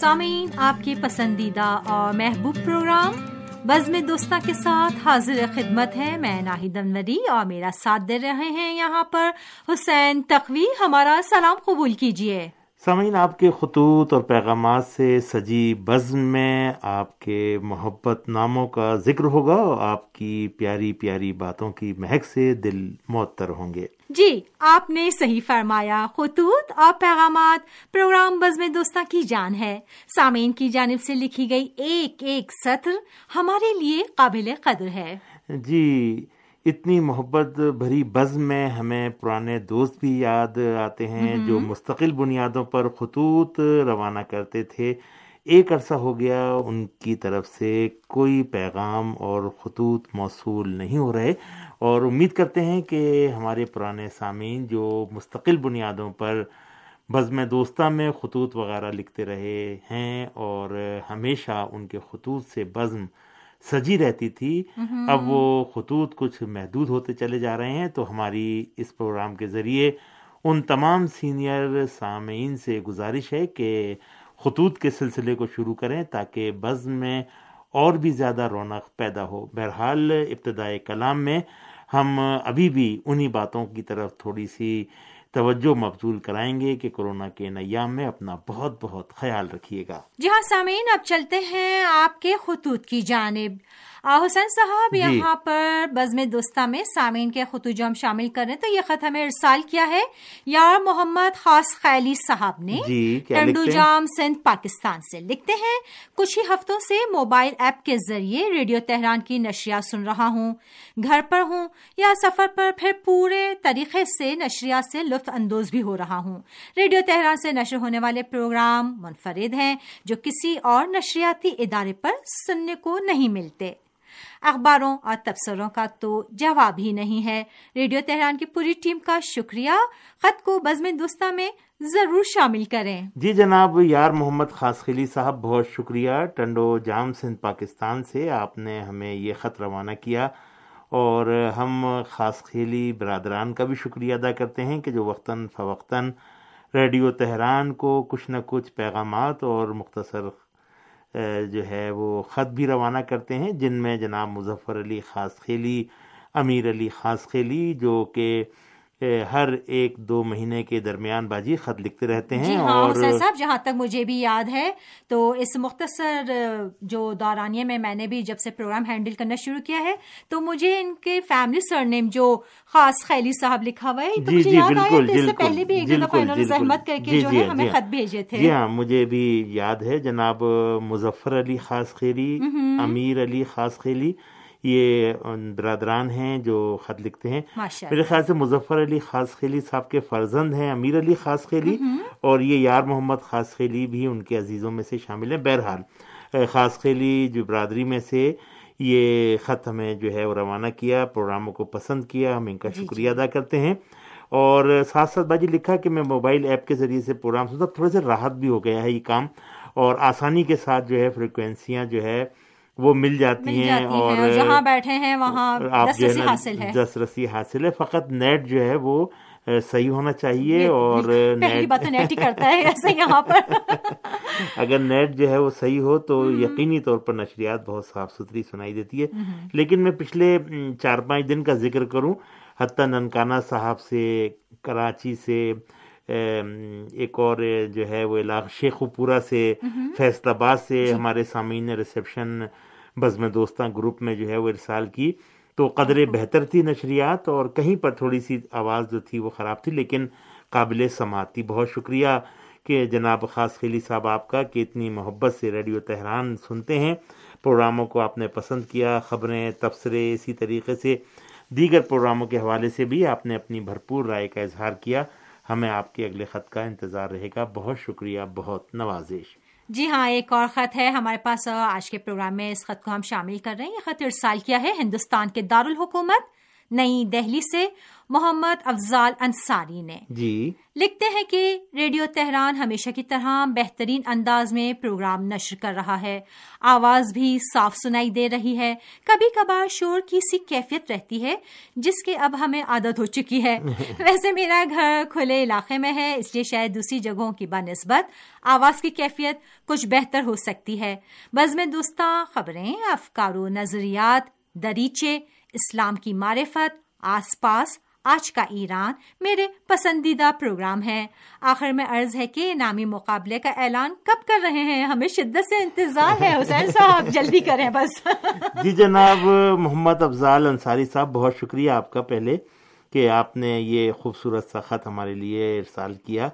سامعین، آپ کے پسندیدہ اور محبوب پروگرام بزم دوستاں کے ساتھ حاضر خدمت ہے میں ناہید نوری، اور میرا ساتھ دے رہے ہیں یہاں پر حسین تقوی۔ ہمارا سلام قبول کیجیے۔ سامعین، آپ کے خطوط اور پیغامات سے سجی بزم میں آپ کے محبت ناموں کا ذکر ہوگا، اور آپ کی پیاری پیاری باتوں کی مہک سے دل معطر ہوں گے۔ جی، آپ نے صحیح فرمایا، خطوط اور پیغامات پروگرام بزم دوستاں کی جان ہے۔ سامعین کی جانب سے لکھی گئی ایک ایک سطر ہمارے لیے قابل قدر ہے۔ جی، اتنی محبت بھری بزم میں ہمیں پرانے دوست بھی یاد آتے ہیں جو مستقل بنیادوں پر خطوط روانہ کرتے تھے۔ ایک عرصہ ہو گیا ان کی طرف سے کوئی پیغام اور خطوط موصول نہیں ہو رہے، اور امید کرتے ہیں کہ ہمارے پرانے سامعین جو مستقل بنیادوں پر بزم دوستاں میں خطوط وغیرہ لکھتے رہے ہیں اور ہمیشہ ان کے خطوط سے بزم سجی رہتی تھی، اب وہ خطوط کچھ محدود ہوتے چلے جا رہے ہیں، تو ہماری اس پروگرام کے ذریعے ان تمام سینئر سامعین سے گزارش ہے کہ خطوط کے سلسلے کو شروع کریں تاکہ بزم میں اور بھی زیادہ رونق پیدا ہو۔ بہرحال ابتدائی کلام میں ہم ابھی بھی انہی باتوں کی طرف تھوڑی سی توجہ مبذول کرائیں گے کہ کورونا کے ایام میں اپنا بہت بہت خیال رکھیے گا۔ جی ہاں سامعین، اب چلتے ہیں آپ کے خطوط کی جانب۔ حسین صاحب، یہاں پر بزم دوستاں میں سامعین کے خطوط جو ہم شامل کر رہے ہیں، تو یہ خط ہمیں ارسال کیا ہے یار محمد خاصخیلی صاحب نے، ٹنڈو جام، سندھ، پاکستان سے۔ لکھتے ہیں، کچھ ہی ہفتوں سے موبائل ایپ کے ذریعے ریڈیو تہران کی نشریات سن رہا ہوں۔ گھر پر ہوں یا سفر پر، پھر پورے طریقے سے نشریات سے لطف اندوز بھی ہو رہا ہوں۔ ریڈیو تہران سے نشر ہونے والے پروگرام منفرد ہیں جو کسی اور نشریاتی ادارے پر سننے کو نہیں ملتے۔ اخباروں اور تبصروں کا تو جواب ہی نہیں ہے۔ ریڈیو تہران کی پوری ٹیم کا شکریہ، خط کو بزم دوستاں میں ضرور شامل کریں۔ جی جناب یار محمد خاصخیلی صاحب، بہت شکریہ، ٹنڈو جام، سندھ، پاکستان سے آپ نے ہمیں یہ خط روانہ کیا، اور ہم خاصخیلی برادران کا بھی شکریہ ادا کرتے ہیں کہ جو وقتاً فوقتاً ریڈیو تہران کو کچھ نہ کچھ پیغامات اور مختصر جو ہے وہ خط بھی روانہ کرتے ہیں، جن میں جناب مظفر علی خاصخیلی، امیر علی خاصخیلی جو کہ ہر ایک دو مہینے کے درمیان بازی خط لکھتے رہتے ہیں۔ جی ہاں حسین صاحب، جہاں تک مجھے بھی یاد ہے تو اس مختصر جو دورانیے میں نے بھی جب سے پروگرام ہینڈل کرنا شروع کیا ہے تو مجھے ان کے فیملی سرنیم جو خاصخیلی صاحب لکھا ہوا ہے، تو مجھے یاد آیا کہ اس سے پہلے بھی ایک دفعہ انہوں نے زحمت کر کے جو ہے ہمیں خط بھیجے تھے۔ جی ہاں، مجھے بھی یاد ہے جناب مظفر علی خاصخیلی، امیر علی خاصخیلی، یہ برادران ہیں جو خط لکھتے ہیں۔ میرے خیال سے مظفر علی خاصخیلی صاحب کے فرزند ہیں امیر علی خاصخیلی، اور یہ یار محمد خاصخیلی بھی ان کے عزیزوں میں سے شامل ہیں۔ بہرحال خاصخیلی جو برادری میں سے یہ خط ہمیں جو ہے وہ روانہ کیا، پروگراموں کو پسند کیا، ہم ان کا شکریہ ادا کرتے ہیں۔ اور ساتھ ساتھ باجی لکھا کہ میں موبائل ایپ کے ذریعے سے پروگرام سنتا، تھوڑے سے راحت بھی ہو گیا ہے یہ کام، اور آسانی کے ساتھ جو ہے فریکوینسیاں جو ہے وہ مل جاتی ہیں، اور جہاں بیٹھے ہیں وہاں دسترسی حاصل ہے۔ فقط نیٹ جو ہے وہ صحیح ہونا چاہیے، اور پہلی بات تو نیٹ ہی کرتا ہے ایسے یہاں پر۔ اگر نیٹ جو ہے وہ صحیح ہو تو یقینی طور پر نشریات بہت صاف ستھری سنائی دیتی ہے۔ لیکن میں پچھلے 4-5 دن کا ذکر کروں، حتیٰ ننکانہ صاحب سے، کراچی سے ایک اور جو ہے وہ علاقہ شیخو پورہ سے، فیصل آباد سے ہمارے سامعین نے ریسیپشن بزم دوستاں گروپ میں جو ہے وہ ارسال کی، تو قدرے بہتر تھی نشریات، اور کہیں پر تھوڑی سی آواز جو تھی وہ خراب تھی لیکن قابل سماعت تھی۔ بہت شکریہ کہ جناب خاصخیلی صاحب آپ کا کہ اتنی محبت سے ریڈیو تہران سنتے ہیں، پروگراموں کو آپ نے پسند کیا، خبریں، تبصرے، اسی طریقے سے دیگر پروگراموں کے حوالے سے بھی آپ نے اپنی بھرپور رائے کا اظہار کیا۔ ہمیں آپ کے اگلے خط کا انتظار رہے گا، بہت شکریہ، بہت نوازش۔ جی ہاں، ایک اور خط ہے ہمارے پاس آج کے پروگرام میں، اس خط کو ہم شامل کر رہے ہیں۔ یہ خط ارسال کیا ہے ہندوستان کے دارالحکومت نئی دہلی سے محمد افضال انصاری نے. جی لکھتے ہیں کہ ریڈیو تہران ہمیشہ کی طرح بہترین انداز میں پروگرام نشر کر رہا ہے. آواز بھی صاف سنائی دے رہی ہے. کبھی کبھار شور کی سی کیفیت رہتی ہے جس کی اب ہمیں عادت ہو چکی ہے. ویسے میرا گھر کھلے علاقے میں ہے اس لیے شاید دوسری جگہوں کی بنسبت آواز کی کیفیت کچھ بہتر ہو سکتی ہے. بزم دوستاں خبریں, افکار و نظریات, دریچے, اسلام کی معرفت, آس پاس, آج کا ایران میرے پسندیدہ پروگرام ہیں. آخر میں عرض ہے کہ نامی مقابلے کا اعلان کب کر رہے ہیں؟ ہمیں شدت سے انتظار ہے. حسین صاحب جلدی کریں بس. جی جناب محمد افضال انصاری صاحب, بہت شکریہ آپ کا پہلے کہ آپ نے یہ خوبصورت سا خط ہمارے لیے ارسال کیا.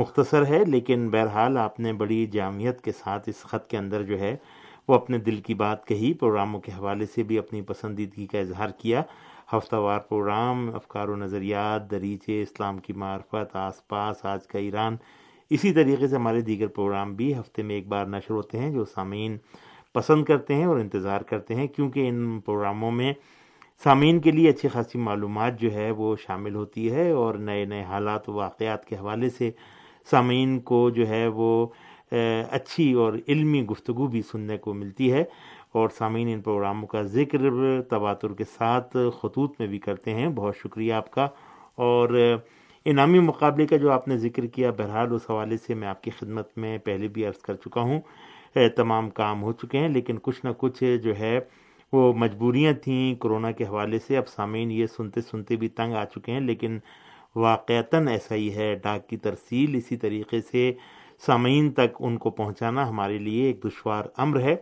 مختصر ہے لیکن بہرحال آپ نے بڑی جامعیت کے ساتھ اس خط کے اندر جو ہے وہ اپنے دل کی بات کہی, پروگراموں کے حوالے سے بھی اپنی پسندیدگی کا اظہار کیا. ہفتہ وار پروگرام, افکار و نظریات, دریچے, اسلام کی معرفت, آس پاس, آج کا ایران, اسی طریقے سے ہمارے دیگر پروگرام بھی ہفتے میں ایک بار نشر ہوتے ہیں جو سامعین پسند کرتے ہیں اور انتظار کرتے ہیں, کیونکہ ان پروگراموں میں سامعین کے لیے اچھی خاصی معلومات جو ہے وہ شامل ہوتی ہے اور نئے نئے حالات و واقعات کے حوالے سے سامعین کو جو ہے وہ اچھی اور علمی گفتگو بھی سننے کو ملتی ہے. اور سامعین ان پروگراموں کا ذکر تواتر کے ساتھ خطوط میں بھی کرتے ہیں. بہت شکریہ آپ کا. اور انعامی مقابلے کا جو آپ نے ذکر کیا, بہرحال اس حوالے سے میں آپ کی خدمت میں پہلے بھی عرض کر چکا ہوں, تمام کام ہو چکے ہیں لیکن کچھ نہ کچھ جو ہے وہ مجبوریاں تھیں کرونا کے حوالے سے. اب سامعین یہ سنتے سنتے بھی تنگ آ چکے ہیں لیکن واقعتاً ایسا ہی ہے. ڈاک کی ترسیل اسی طریقے سے سامعین تک ان کو پہنچانا ہمارے لیے ایک دشوار امر ہے.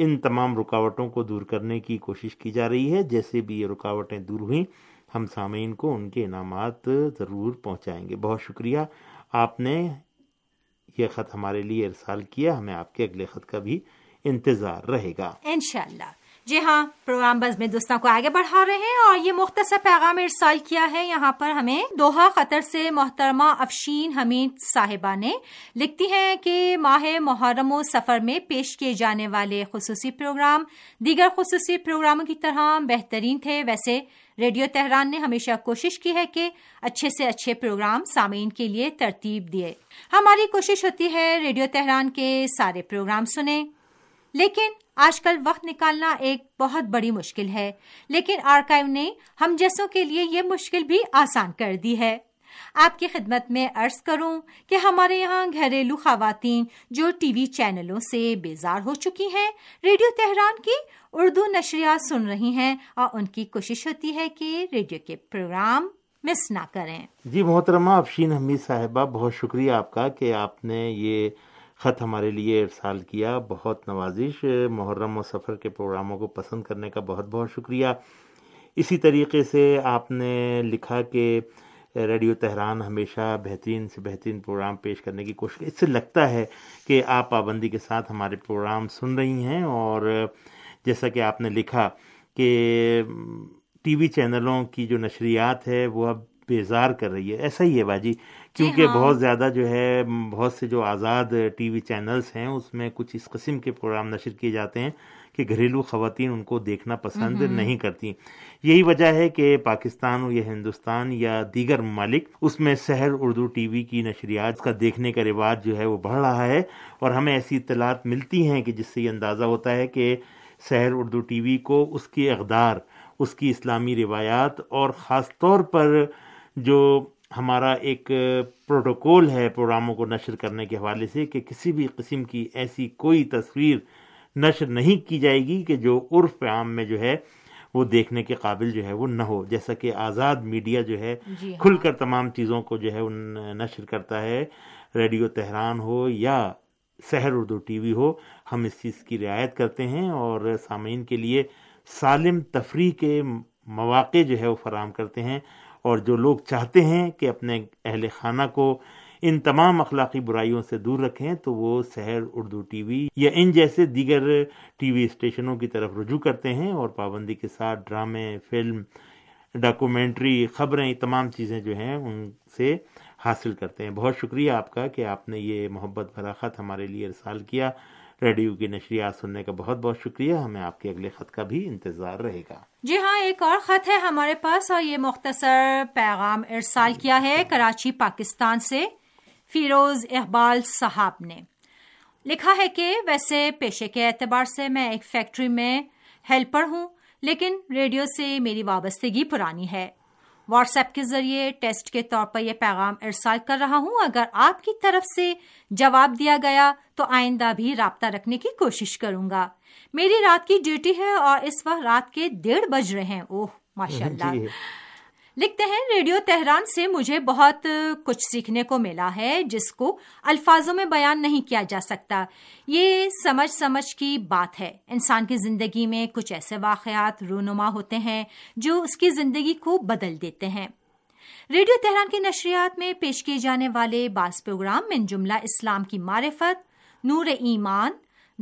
ان تمام رکاوٹوں کو دور کرنے کی کوشش کی جا رہی ہے. جیسے بھی یہ رکاوٹیں دور ہوئیں ہم سامعین کو ان کے انعامات ضرور پہنچائیں گے. بہت شکریہ آپ نے یہ خط ہمارے لیے ارسال کیا. ہمیں آپ کے اگلے خط کا بھی انتظار رہے گا انشاءاللہ. جی ہاں, پروگرام بزم دوستاں کو آگے بڑھا رہے ہیں اور یہ مختصر پیغام ارسال کیا ہے یہاں پر ہمیں دوحہ قطر سے محترمہ افشین حمید صاحبہ نے. لکھتی ہیں کہ ماہ محرم و سفر میں پیش کیے جانے والے خصوصی پروگرام دیگر خصوصی پروگراموں کی طرح بہترین تھے. ویسے ریڈیو تہران نے ہمیشہ کوشش کی ہے کہ اچھے سے اچھے پروگرام سامعین کے لیے ترتیب دیے. ہماری کوشش ہوتی ہے ریڈیو تہران کے سارے پروگرام سنیں, لیکن آج کل وقت نکالنا ایک بہت بڑی مشکل ہے. لیکن آرکائیو نے ہم جیسوں کے لیے یہ مشکل بھی آسان کر دی ہے. آپ کی خدمت میں عرض کروں کہ ہمارے یہاں گھریلو خواتین جو ٹی وی چینلوں سے بیزار ہو چکی ہیں ریڈیو تہران کی اردو نشریات سن رہی ہیں اور ان کی کوشش ہوتی ہے کہ ریڈیو کے پروگرام مس نہ کریں. جی محترمہ افشین حمید صاحبہ, بہت شکریہ آپ کا کہ آپ نے یہ خط ہمارے لیے ارسال کیا. بہت نوازش. محرم و سفر کے پروگراموں کو پسند کرنے کا بہت بہت شکریہ. اسی طریقے سے آپ نے لکھا کہ ریڈیو تہران ہمیشہ بہترین سے بہترین پروگرام پیش کرنے کی کوشش. اس سے لگتا ہے کہ آپ پابندی کے ساتھ ہمارے پروگرام سن رہی ہیں. اور جیسا کہ آپ نے لکھا کہ ٹی وی چینلوں کی جو نشریات ہے وہ اب بیزار کر رہی ہے. ایسا ہی ہے باجی, کیونکہ بہت زیادہ جو ہے بہت سے جو آزاد ٹی وی چینلز ہیں اس میں کچھ اس قسم کے پروگرام نشر کیے جاتے ہیں کہ گھریلو خواتین ان کو دیکھنا پسند نہیں کرتی. یہی وجہ ہے کہ پاکستان یا ہندوستان یا دیگر ممالک اس میں سحر اردو ٹی وی کی نشریات کا دیکھنے کا رواج جو ہے وہ بڑھ رہا ہے. اور ہمیں ایسی اطلاعات ملتی ہیں کہ جس سے یہ اندازہ ہوتا ہے کہ سحر اردو ٹی وی کو اس کی اقدار, اس کی اسلامی روایات اور خاص طور پر جو ہمارا ایک پروٹوکول ہے پروگراموں کو نشر کرنے کے حوالے سے کہ کسی بھی قسم کی ایسی کوئی تصویر نشر نہیں کی جائے گی کہ جو عرف عام میں جو ہے وہ دیکھنے کے قابل جو ہے وہ نہ ہو. جیسا کہ آزاد میڈیا جو ہے کھل کر تمام چیزوں کو جو ہے نشر کرتا ہے, ریڈیو تہران ہو یا سحر اردو ٹی وی ہو, ہم اس چیز کی رعایت کرتے ہیں اور سامعین کے لیے سالم تفریح کے مواقع جو ہے وہ فراہم کرتے ہیں. اور جو لوگ چاہتے ہیں کہ اپنے اہل خانہ کو ان تمام اخلاقی برائیوں سے دور رکھیں تو وہ سحر اردو ٹی وی یا ان جیسے دیگر ٹی وی اسٹیشنوں کی طرف رجوع کرتے ہیں اور پابندی کے ساتھ ڈرامے, فلم, ڈاکومنٹری, خبریں, تمام چیزیں جو ہیں ان سے حاصل کرتے ہیں. بہت شکریہ آپ کا کہ آپ نے یہ محبت بھرا خط ہمارے لیے ارسال کیا. ریڈیو کی نشریات سننے کا بہت بہت شکریہ. ہمیں آپ کے اگلے خط کا بھی انتظار رہے گا. جی ہاں, ایک اور خط ہے ہمارے پاس اور یہ مختصر پیغام ارسال کیا ہے کراچی پاکستان سے فیروز اقبال صاحب نے. لکھا ہے کہ ویسے پیشے کے اعتبار سے میں ایک فیکٹری میں ہیلپر ہوں, لیکن ریڈیو سے میری وابستگی پرانی ہے. واٹس ایپ کے ذریعے ٹیسٹ کے طور پر یہ پیغام ارسال کر رہا ہوں. اگر آپ کی طرف سے جواب دیا گیا تو آئندہ بھی رابطہ رکھنے کی کوشش کروں گا. میری رات کی ڈیوٹی ہے اور اس وقت رات کے 1:30 بج رہے ہیں. اوہ ماشاء اللہ. لکھتے ہیں, ریڈیو تہران سے مجھے بہت کچھ سیکھنے کو ملا ہے جس کو الفاظوں میں بیان نہیں کیا جا سکتا. یہ سمجھ کی بات ہے. انسان کی زندگی میں کچھ ایسے واقعات رونما ہوتے ہیں جو اس کی زندگی کو بدل دیتے ہیں. ریڈیو تہران کی نشریات میں پیش کیے جانے والے بعض پروگرام من جملہ اسلام کی معرفت, نور ایمان,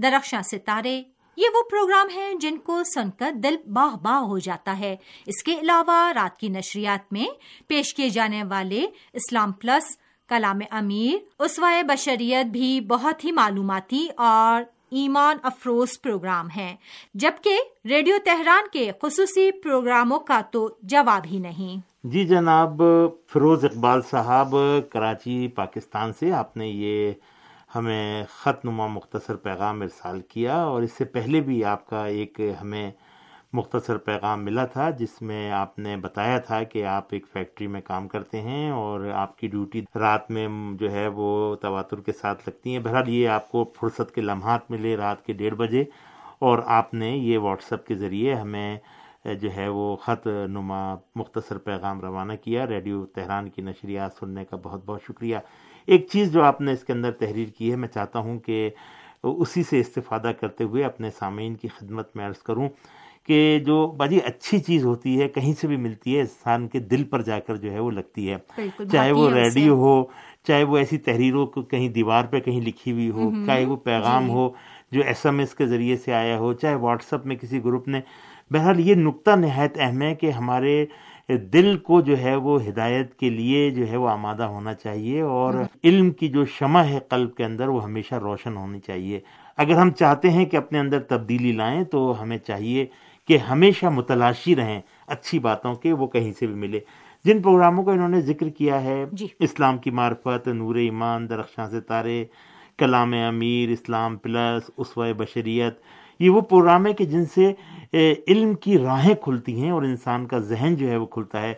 درخشاں ستارے, یہ وہ پروگرام ہیں جن کو سن کر دل باغ باغ ہو جاتا ہے. اس کے علاوہ رات کی نشریات میں پیش کیے جانے والے اسلام پلس, کلام امیر, اسوائے بشریت بھی بہت ہی معلوماتی اور ایمان افروز پروگرام ہیں, جبکہ ریڈیو تہران کے خصوصی پروگراموں کا تو جواب ہی نہیں. جی جناب فیروز اقبال صاحب کراچی پاکستان سے آپ نے یہ ہمیں خط نما مختصر پیغام ارسال کیا, اور اس سے پہلے بھی آپ کا ایک ہمیں مختصر پیغام ملا تھا جس میں آپ نے بتایا تھا کہ آپ ایک فیکٹری میں کام کرتے ہیں اور آپ کی ڈیوٹی رات میں جو ہے وہ تواتر کے ساتھ لگتی ہیں. بہرحال یہ آپ کو فرصت کے لمحات ملے رات کے 1:30 بجے, اور آپ نے یہ واٹس ایپ کے ذریعے ہمیں جو ہے وہ خط نما مختصر پیغام روانہ کیا. ریڈیو تہران کی نشریات سننے کا بہت بہت شکریہ. ایک چیز جو آپ نے اس کے اندر تحریر کی ہے, میں چاہتا ہوں کہ اسی سے استفادہ کرتے ہوئے اپنے سامعین کی خدمت میں عرض کروں کہ جو باجی اچھی چیز ہوتی ہے کہیں سے بھی ملتی ہے, انسان کے دل پر جا کر جو ہے وہ لگتی ہے, چاہے وہ ریڈیو ہو, چاہے وہ ایسی تحریروں کو کہیں دیوار پہ کہیں لکھی ہوئی ہو, چاہے وہ پیغام ہو جو SMS کے ذریعے سے آیا ہو, چاہے واٹس ایپ میں کسی گروپ نے. بہرحال یہ نقطہ نہایت اہم ہے کہ ہمارے دل کو جو ہے وہ ہدایت کے لیے جو ہے وہ آمادہ ہونا چاہیے, اور علم کی جو شمع ہے قلب کے اندر وہ ہمیشہ روشن ہونی چاہیے. اگر ہم چاہتے ہیں کہ اپنے اندر تبدیلی لائیں تو ہمیں چاہیے کہ ہمیشہ متلاشی رہیں اچھی باتوں کے, وہ کہیں سے بھی ملے. جن پروگراموں کا انہوں نے ذکر کیا ہے, اسلام کی معرفت, نور ایمان, درخشاں ستارے, کلام امیر, اسلام پلس, اسوہ بشریت, یہ وہ پروگرام ہے کہ جن سے علم کی راہیں کھلتی ہیں اور انسان کا ذہن جو ہے وہ کھلتا ہے,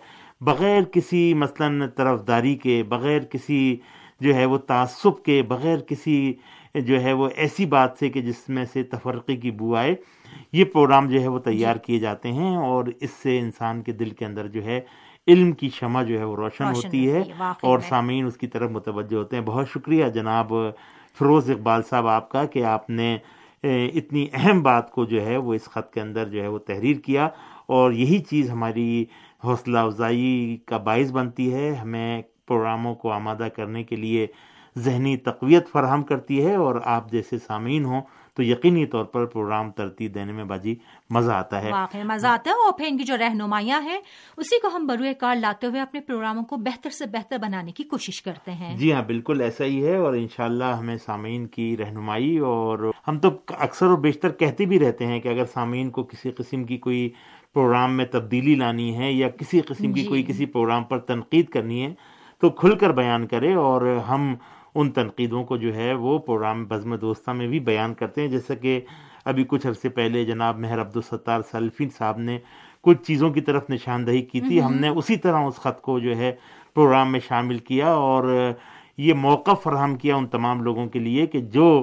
بغیر کسی مثلاً طرفداری کے, بغیر کسی جو ہے وہ تعصب کے, بغیر کسی جو ہے وہ ایسی بات سے کہ جس میں سے تفرقے کی بو آئے. یہ پروگرام جو ہے وہ تیار کیے جاتے ہیں اور اس سے انسان کے دل کے اندر جو ہے علم کی شمع جو ہے وہ روشن ہوتی ہے اور سامعین اس کی طرف متوجہ ہوتے ہیں. بہت شکریہ جناب فیروز اقبال صاحب آپ کا کہ آپ نے اتنی اہم بات کو جو ہے وہ اس خط کے اندر جو ہے وہ تحریر کیا, اور یہی چیز ہماری حوصلہ افزائی کا باعث بنتی ہے, ہمیں پروگراموں کو آمادہ کرنے کے لیے ذہنی تقویت فراہم کرتی ہے, اور آپ جیسے سامعین ہوں تو یقینی طور پر پروگرام ترتیب دینے میں باجی مزہ آتا ہے, واقعی مزہ آتا ہے. اور پھر ان کی جو رہنمائیاں ہیں اسی کو ہم بروئے کار لاتے ہوئے اپنے پروگراموں کو بہتر سے بہتر بنانے کی کوشش کرتے ہیں. جی ہاں بالکل ایسا ہی ہے, اور انشاءاللہ ہمیں سامعین کی رہنمائی, اور ہم تو اکثر و بیشتر کہتے بھی رہتے ہیں کہ اگر سامعین کو کسی قسم کی کوئی پروگرام میں تبدیلی لانی ہے یا کسی قسم کی کوئی کسی پروگرام پر تنقید کرنی ہے تو کھل کر بیان کرے, اور ہم ان تنقیدوں کو جو ہے وہ پروگرام بزم دوستاں میں بھی بیان کرتے ہیں. جیسا کہ ابھی کچھ عرصے پہلے جناب مہر عبدالستار سلفین صاحب نے کچھ چیزوں کی طرف نشاندہی کی تھی, ہم نے اسی طرح اس خط کو جو ہے پروگرام میں شامل کیا اور یہ موقع فراہم کیا ان تمام لوگوں کے لیے کہ جو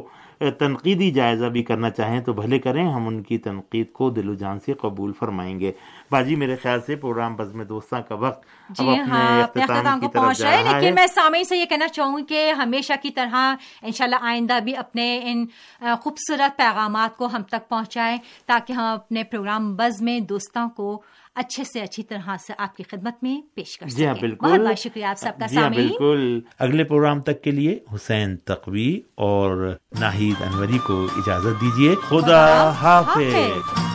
تنقیدی جائزہ بھی کرنا چاہیں تو بھلے کریں, ہم ان کی تنقید کو دل و جان سے قبول فرمائیں گے. باجی میرے خیال سے پروگرام بزم دوستاں کا وقت اب اپنے اختتام کی طرف جا رہا ہے, لیکن میں سامعین سے یہ کہنا چاہوں کہ ہمیشہ کی طرح انشاءاللہ آئندہ بھی اپنے ان خوبصورت پیغامات کو ہم تک پہنچائیں تاکہ ہم اپنے پروگرام بزم دوستاں کو اچھے سے اچھی طرح سے آپ کی خدمت میں پیش کر سکیں. جی ہاں بالکل, بہت بہت شکریہ آپ سب کا. جی ہاں بالکل, اگلے پروگرام تک کے لیے حسین تقوی اور ناہید نوری کو اجازت دیجیے. خدا حافظ.